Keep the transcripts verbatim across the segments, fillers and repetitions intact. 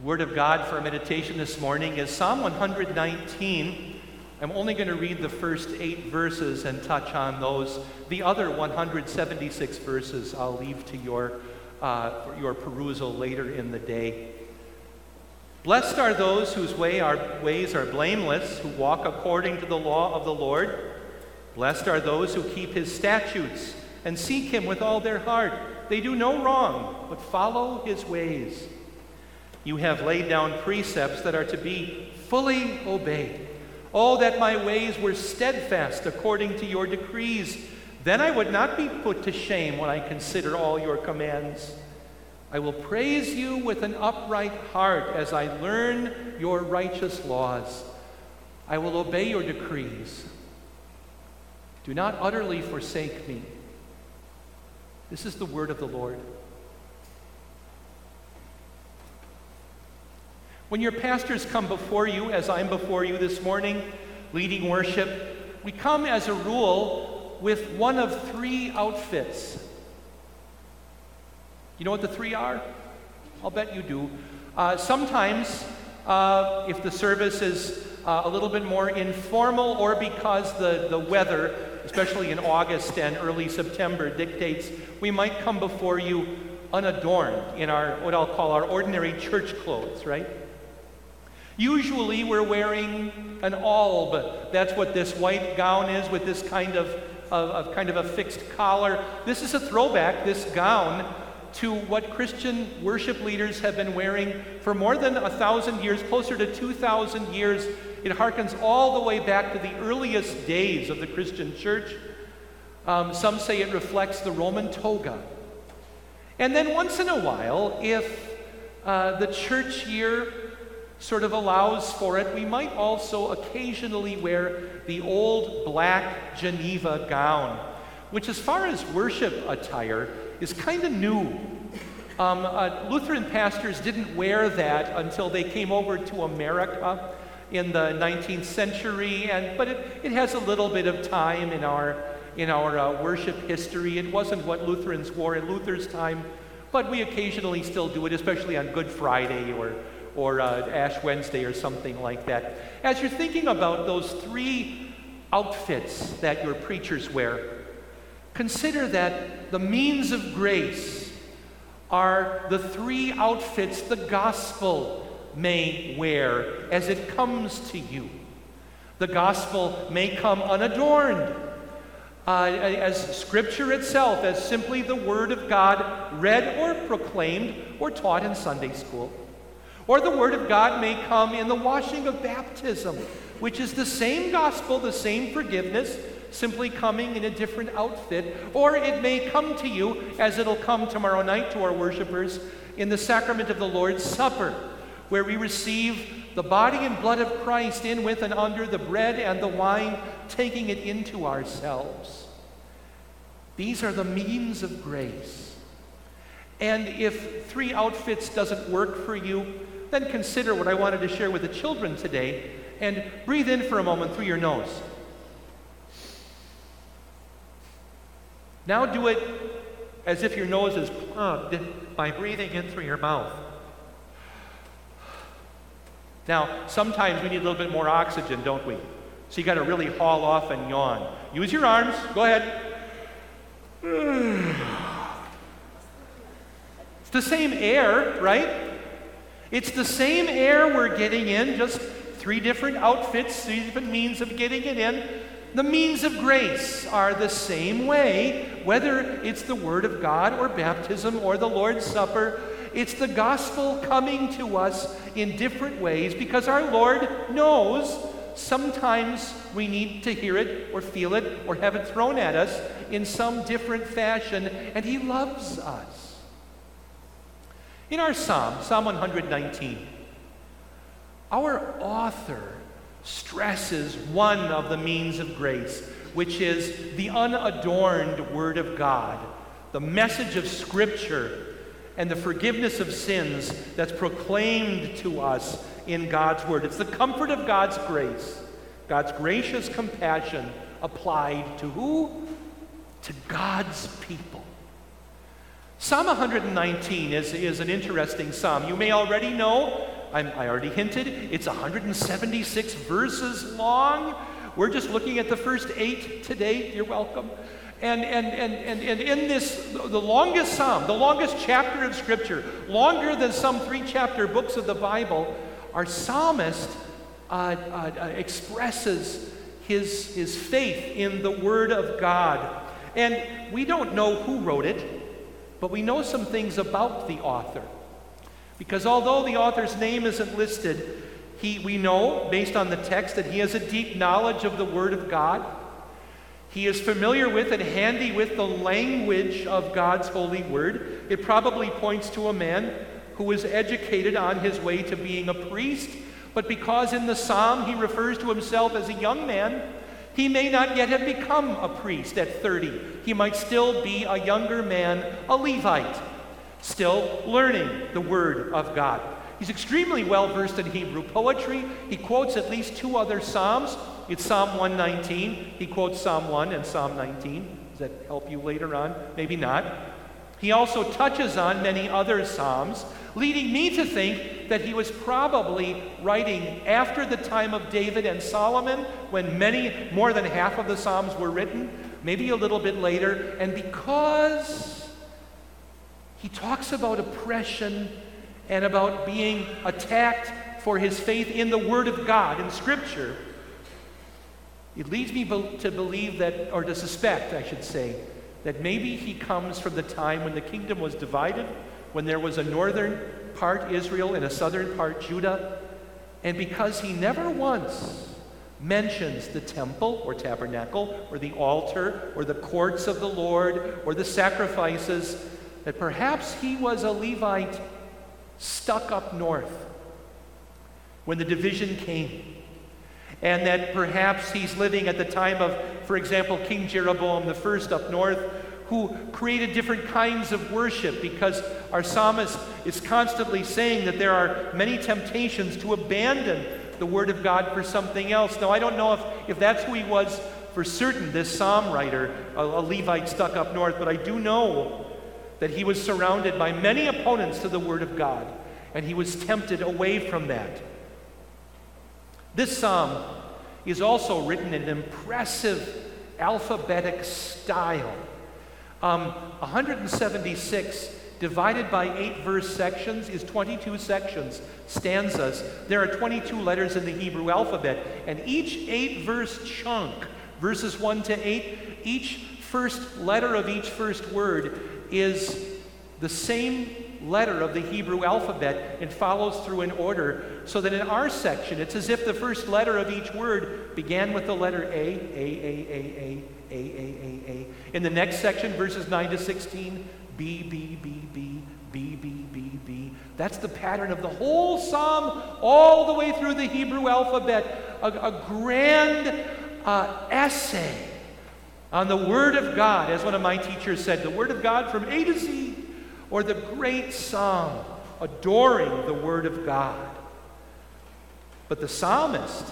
The Word of God for our meditation this morning is Psalm one hundred nineteen. I'm only going to read the first eight verses and touch on those. The other one hundred seventy-six verses I'll leave to your, uh, for your perusal later in the day. Blessed are those whose way are, ways are blameless, who walk according to the law of the Lord. Blessed are those who keep his statutes and seek him with all their heart. They do no wrong, but follow his ways. You have laid down precepts that are to be fully obeyed. Oh, that my ways were steadfast according to your decrees. Then I would not be put to shame when I consider all your commands. I will praise you with an upright heart as I learn your righteous laws. I will obey your decrees. Do not utterly forsake me. This is the word of the Lord. When your pastors come before you, as I'm before you this morning, leading worship, we come as a rule with one of three outfits. You know what the three are? I'll bet you do. Uh, sometimes, uh, if the service is uh, a little bit more informal or because the, the weather, especially in August and early September, dictates, we might come before you unadorned in our, what I'll call our ordinary church clothes, right? Usually we're wearing an alb. That's what this white gown is, with this kind of, of, of kind of a fixed collar. This is a throwback, this gown, to what Christian worship leaders have been wearing for more than a thousand years, closer to two thousand years. It harkens all the way back to the earliest days of the Christian church. Um, some say it reflects the Roman toga. And then once in a while, if uh, the church year sort of allows for it, we might also occasionally wear the old black Geneva gown, which as far as worship attire is kind of new. Um, uh, Lutheran pastors didn't wear that until they came over to America in the nineteenth century, and but it, it has a little bit of time in our in our uh, worship history. It wasn't what Lutherans wore in Luther's time, but we occasionally still do it, especially on Good Friday or, or uh, Ash Wednesday or something like that. As you're thinking about those three outfits that your preachers wear, consider that the means of grace are the three outfits the gospel may wear as it comes to you. The gospel may come unadorned, Uh, as Scripture itself, as simply the Word of God read or proclaimed or taught in Sunday school. Or the Word of God may come in the washing of baptism, which is the same gospel, the same forgiveness, simply coming in a different outfit. Or it may come to you, as it'll come tomorrow night to our worshipers, in the sacrament of the Lord's Supper, where we receive the body and blood of Christ in, with, and under the bread and the wine, taking it into ourselves. These are the means of grace. And if three outfits doesn't work for you, then consider what I wanted to share with the children today, and breathe in for a moment through your nose. Now do it as if your nose is plugged by breathing in through your mouth. Now, sometimes we need a little bit more oxygen, don't we? So you got to really haul off and yawn. Use your arms. Go ahead. It's the same air, right? It's the same air we're getting in, just three different outfits, three different means of getting it in. The means of grace are the same way, whether it's the Word of God or baptism or the Lord's Supper. It's the gospel coming to us in different ways, because our Lord knows sometimes we need to hear it or feel it or have it thrown at us in some different fashion, and he loves us. In our Psalm, Psalm one hundred nineteen, our author stresses one of the means of grace, which is the unadorned Word of God, the message of Scripture, and the forgiveness of sins that's proclaimed to us in God's Word. It's the comfort of God's grace, God's gracious compassion applied to who? To God's people. Psalm one hundred nineteen is, is an interesting psalm. You may already know I'm, I already hinted, it's one hundred seventy-six verses long. We're just looking at the first eight today. You're welcome. And, and, and, and, and in this, the longest psalm, the longest chapter of Scripture, longer than some three-chapter books of the Bible, our psalmist uh, uh, expresses his, his faith in the Word of God. And we don't know who wrote it, but we know some things about the author. Because although the author's name isn't listed, he, we know, based on the text, that he has a deep knowledge of the Word of God. He is familiar with and handy with the language of God's holy word. It probably points to a man who was educated on his way to being a priest, but because in the psalm he refers to himself as a young man, he may not yet have become a priest at thirty. He might still be a younger man, a Levite, still learning the word of God. He's extremely well-versed in Hebrew poetry. He quotes at least two other psalms. It's Psalm one nineteen. He quotes Psalm one and Psalm nineteen. Does that help you later on? Maybe not. He also touches on many other psalms, leading me to think that he was probably writing after the time of David and Solomon, when many, more than half of the psalms were written, maybe a little bit later. And because he talks about oppression and about being attacked for his faith in the Word of God, in Scripture, it leads me to believe that, or to suspect, I should say, that maybe he comes from the time when the kingdom was divided, when there was a northern part, Israel, and a southern part, Judah. And because he never once mentions the temple or tabernacle or the altar or the courts of the Lord or the sacrifices, that perhaps he was a Levite stuck up north when the division came. And that perhaps he's living at the time of, for example, King Jeroboam I up north, who created different kinds of worship, because our psalmist is constantly saying that there are many temptations to abandon the Word of God for something else. Now, I don't know if, if that's who he was for certain, this psalm writer, a, a Levite stuck up north, but I do know that he was surrounded by many opponents to the Word of God, and he was tempted away from that. This psalm is also written in an impressive alphabetic style. Um, one hundred seventy-six divided by eight verse sections is twenty-two sections, stanzas. There are twenty-two letters in the Hebrew alphabet, and each eight verse chunk, verses one to eight, each first letter of each first word is the same letter of the Hebrew alphabet and follows through in order, so that in our section it's as if the first letter of each word began with the letter A, A, A, A, A, A, A, A, A. In the next section, verses nine to sixteen, B, B, B, B, B, B, B, B. That's the pattern of the whole psalm all the way through the Hebrew alphabet, a, a grand uh, essay on the Word of God. As one of my teachers said, the Word of God from A to Z, or the great psalm adoring the Word of God. But the psalmist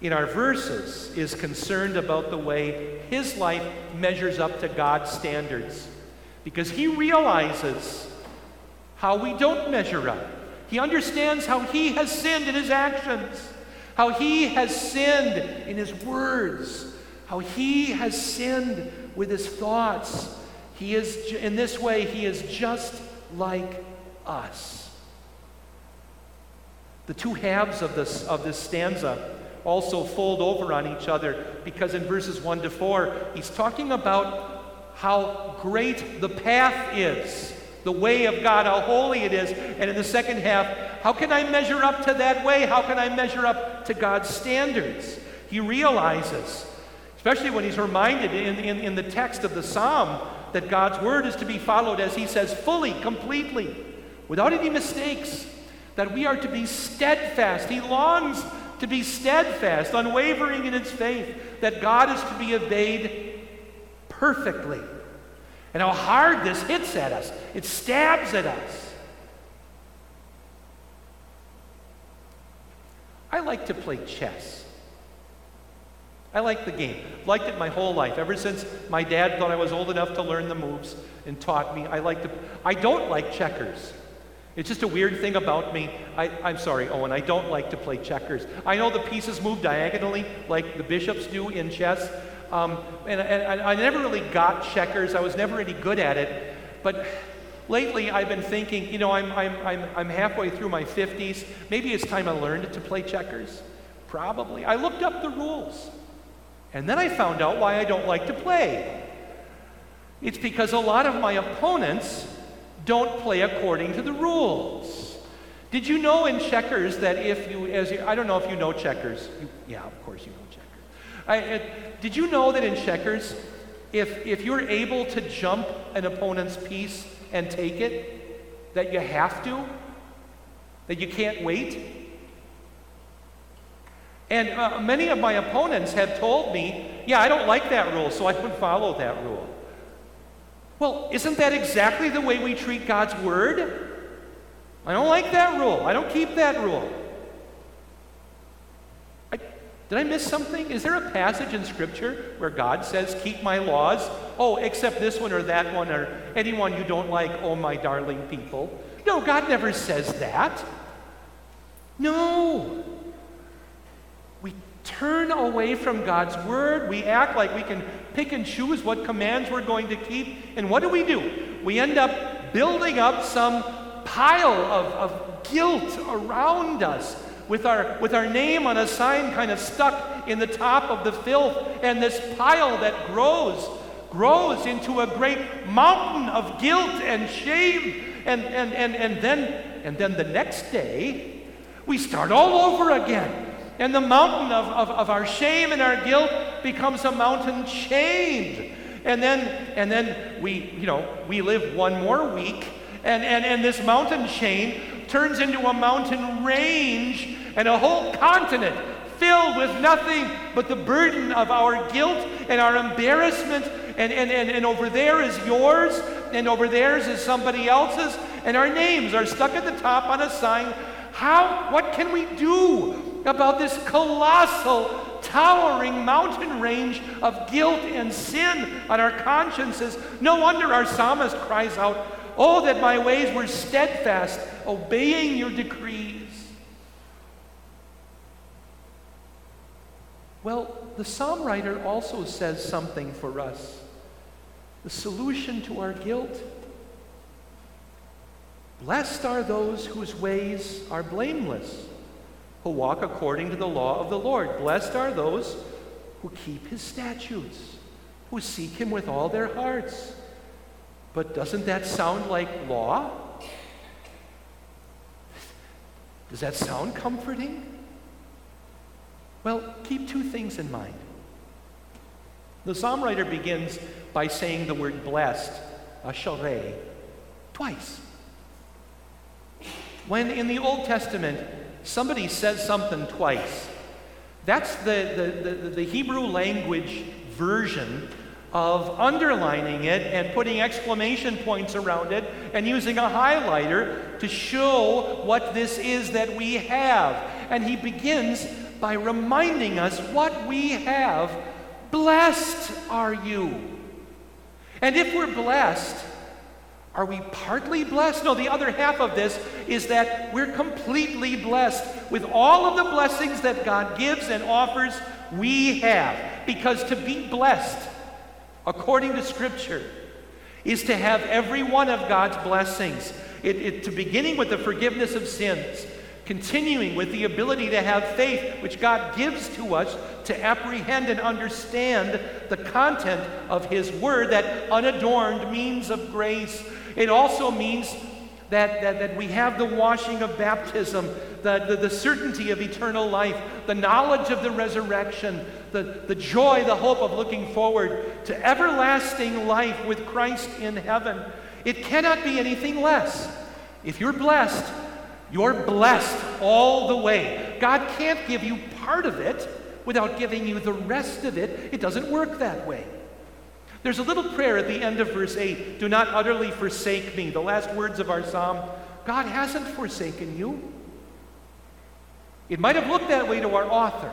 in our verses is concerned about the way his life measures up to God's standards, because he realizes how we don't measure up. He understands how he has sinned in his actions, how he has sinned in his words, how he has sinned with his thoughts. He is, in this way, he is just like us. The two halves of this, of this stanza also fold over on each other, because in verses one to four, he's talking about how great the path is, the way of God, how holy it is. And in the second half, how can I measure up to that way? How can I measure up to God's standards? He realizes, especially when he's reminded in, in, in the text of the psalm, that God's word is to be followed, as he says, fully, completely, without any mistakes, that we are to be steadfast. He longs to be steadfast, unwavering in his faith, that God is to be obeyed perfectly. And how hard this hits at us. It stabs at us. I like to play chess. I like the game. Liked it my whole life. Ever since my dad thought I was old enough to learn the moves and taught me, I like to. I don't like checkers. It's just a weird thing about me. I, I'm sorry, Owen, I don't like to play checkers. I know the pieces move diagonally like the bishops do in chess, um, and, and I never really got checkers. I was never any good at it, but lately I've been thinking, you know, I'm, I'm, I'm, I'm halfway through my fifties. Maybe it's time I learned to play checkers. Probably. I looked up the rules, and then I found out why I don't like to play. It's because a lot of my opponents don't play according to the rules. Did you know in checkers that if you, as you, I don't know if you know checkers. You, yeah, of course you know checkers. I, it, did you know that in checkers, if, if you're able to jump an opponent's piece and take it, that you have to? That you can't wait? And uh, many of my opponents have told me, yeah, I don't like that rule, so I wouldn't follow that rule. Well, isn't that exactly the way we treat God's word? I don't like that rule. I don't keep that rule. I, did I miss something? Is there a passage in Scripture where God says, keep my laws? Oh, except this one or that one or anyone you don't like, oh, my darling people. No, God never says that. No. We turn away from God's word. We act like we can pick and choose what commands we're going to keep. And what do we do? We end up building up some pile of, of guilt around us with our, with our name on a sign kind of stuck in the top of the filth. And this pile that grows, grows into a great mountain of guilt and shame. And, and, and, and, then, and then the next day, we start all over again. And the mountain of, of, of our shame and our guilt becomes a mountain chained. And then, and then we, you know, we live one more week, and, and, and this mountain chain turns into a mountain range and a whole continent filled with nothing but the burden of our guilt and our embarrassment. And, and, and, and over there is yours, and over theirs is somebody else's, and our names are stuck at the top on a sign. How, what can we do about this colossal, towering mountain range of guilt and sin on our consciences? No wonder our psalmist cries out, "Oh, that my ways were steadfast, obeying your decrees." Well, the psalm writer also says something for us. The solution to our guilt. Blessed are those whose ways are blameless, who walk according to the law of the Lord. Blessed are those who keep his statutes, who seek him with all their hearts. But doesn't that sound like law? Does that sound comforting? Well, keep two things in mind. The psalm writer begins by saying the word blessed, asherei, twice. When in the Old Testament, somebody says something twice, that's the, the, the, the Hebrew language version of underlining it and putting exclamation points around it and using a highlighter to show what this is that we have. And he begins by reminding us what we have. Blessed are you. And if we're blessed, are we partly blessed? No, the other half of this is that we're completely blessed with all of the blessings that God gives and offers we have. Because to be blessed, according to Scripture, is to have every one of God's blessings. It, it, to beginning with the forgiveness of sins, continuing with the ability to have faith, which God gives to us to apprehend and understand the content of His Word, that unadorned means of grace. It also means that, that, that we have the washing of baptism, the, the, the certainty of eternal life, the knowledge of the resurrection, the, the joy, the hope of looking forward to everlasting life with Christ in heaven. It cannot be anything less. If you're blessed, you're blessed all the way. God can't give you part of it without giving you the rest of it. It doesn't work that way. There's a little prayer at the end of verse eight. Do not utterly forsake me. The last words of our psalm. God hasn't forsaken you. It might have looked that way to our author.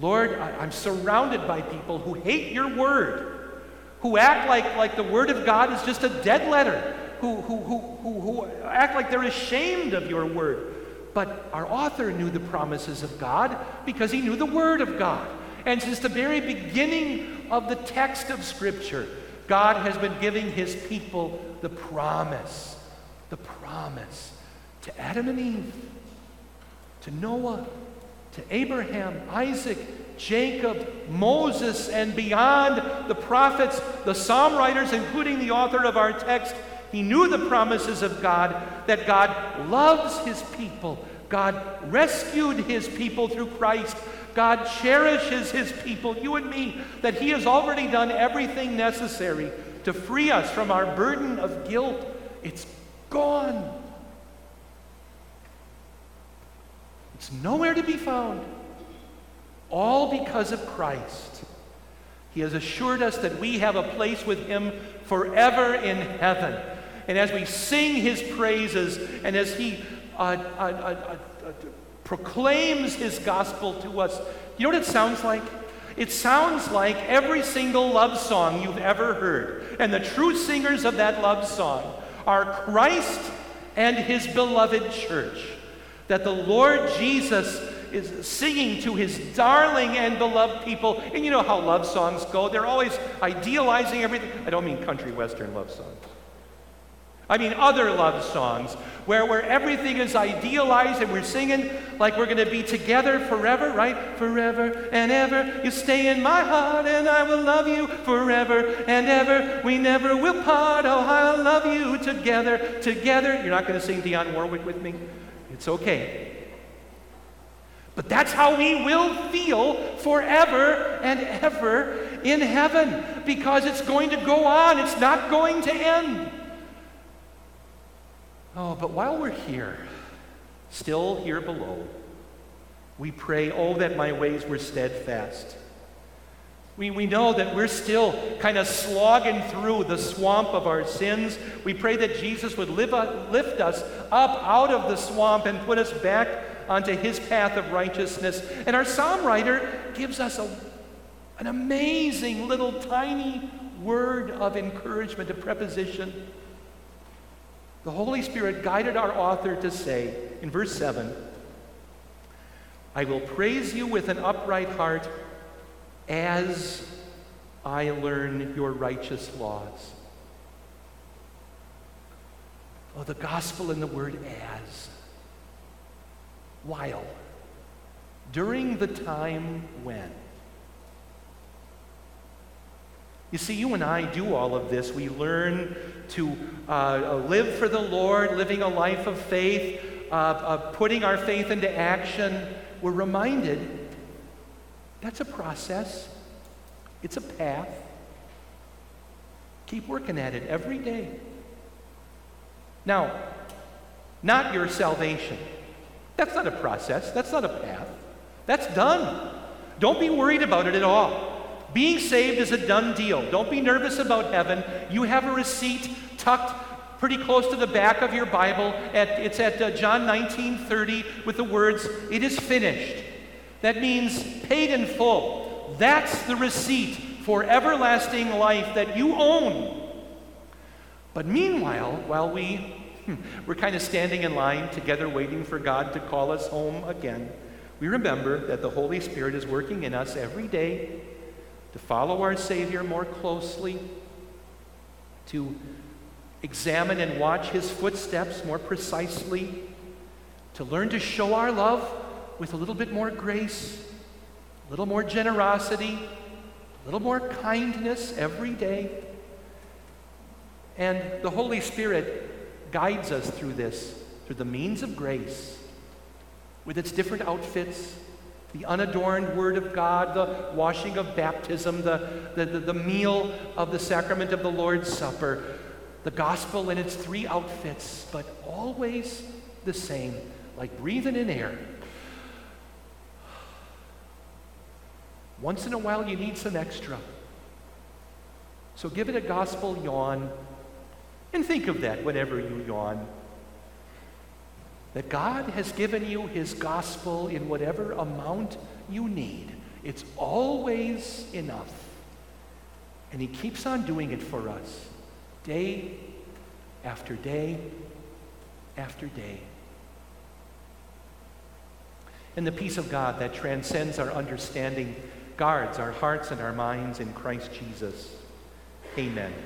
Lord, I, I'm surrounded by people who hate your word, who act like, like the word of God is just a dead letter, who, who, who, who, who act like they're ashamed of your word. But our author knew the promises of God because he knew the word of God. And since the very beginning of the text of Scripture, God has been giving his people the promise, the promise to Adam and Eve, to Noah, to Abraham, Isaac, Jacob, Moses, and beyond, the prophets, the psalm writers, including the author of our text. He knew the promises of God, that God loves his people. God rescued his people through Christ. God cherishes his people, you and me, that he has already done everything necessary to free us from our burden of guilt. It's gone. It's nowhere to be found. All because of Christ. He has assured us that we have a place with him forever in heaven. And as we sing his praises and as he uh, uh, uh, uh, uh, proclaims his gospel to us, you know what it sounds like? It sounds like every single love song you've ever heard. And the true singers of that love song are Christ and his beloved church. That the Lord Jesus is singing to his darling and beloved people. And you know how love songs go. They're always idealizing everything. I don't mean country western love songs. I mean other love songs where, where everything is idealized and we're singing like we're going to be together forever, right? Forever and ever. You stay in my heart and I will love you forever and ever. We never will part. Oh, I'll love you together, together. You're not going to sing Dionne Warwick with me? It's okay. But that's how we will feel forever and ever in heaven, because it's going to go on. It's not going to end. Oh, but while we're here, still here below, we pray, oh, that my ways were steadfast. We, we know that we're still kind of slogging through the swamp of our sins. We pray that Jesus would live up, lift us up out of the swamp and put us back onto his path of righteousness. And our psalm writer gives us a, an amazing little tiny word of encouragement, a preposition. The Holy Spirit guided our author to say, in verse seven, I will praise you with an upright heart as I learn your righteous laws. Oh, the gospel in the word as. While, during the time when. You see, you and I do all of this. We learn to uh, live for the Lord, living a life of faith, uh, uh, putting our faith into action. We're reminded that's a process. It's a path. Keep working at it every day. Now, not your salvation. That's not a process. That's not a path. That's done. Don't be worried about it at all. Being saved is a done deal. Don't be nervous about heaven. You have a receipt tucked pretty close to the back of your Bible. At, it's at uh, John nineteen thirty with the words, it is finished. That means paid in full. That's the receipt for everlasting life that you own. But meanwhile, while we We're kind of standing in line together waiting for God to call us home again. We remember that the Holy Spirit is working in us every day to follow our Savior more closely, to examine and watch his footsteps more precisely, to learn to show our love with a little bit more grace, a little more generosity, a little more kindness every day. And the Holy Spirit guides us through this, through the means of grace, with its different outfits, the unadorned word of God, the washing of baptism, the, the, the, the meal of the sacrament of the Lord's Supper, the gospel in its three outfits, but always the same, like breathing in air. Once in a while you need some extra. So give it a gospel yawn. And think of that whenever you yawn. That God has given you his gospel in whatever amount you need. It's always enough. And he keeps on doing it for us, day after day after day. And the peace of God that transcends our understanding guards our hearts and our minds in Christ Jesus. Amen.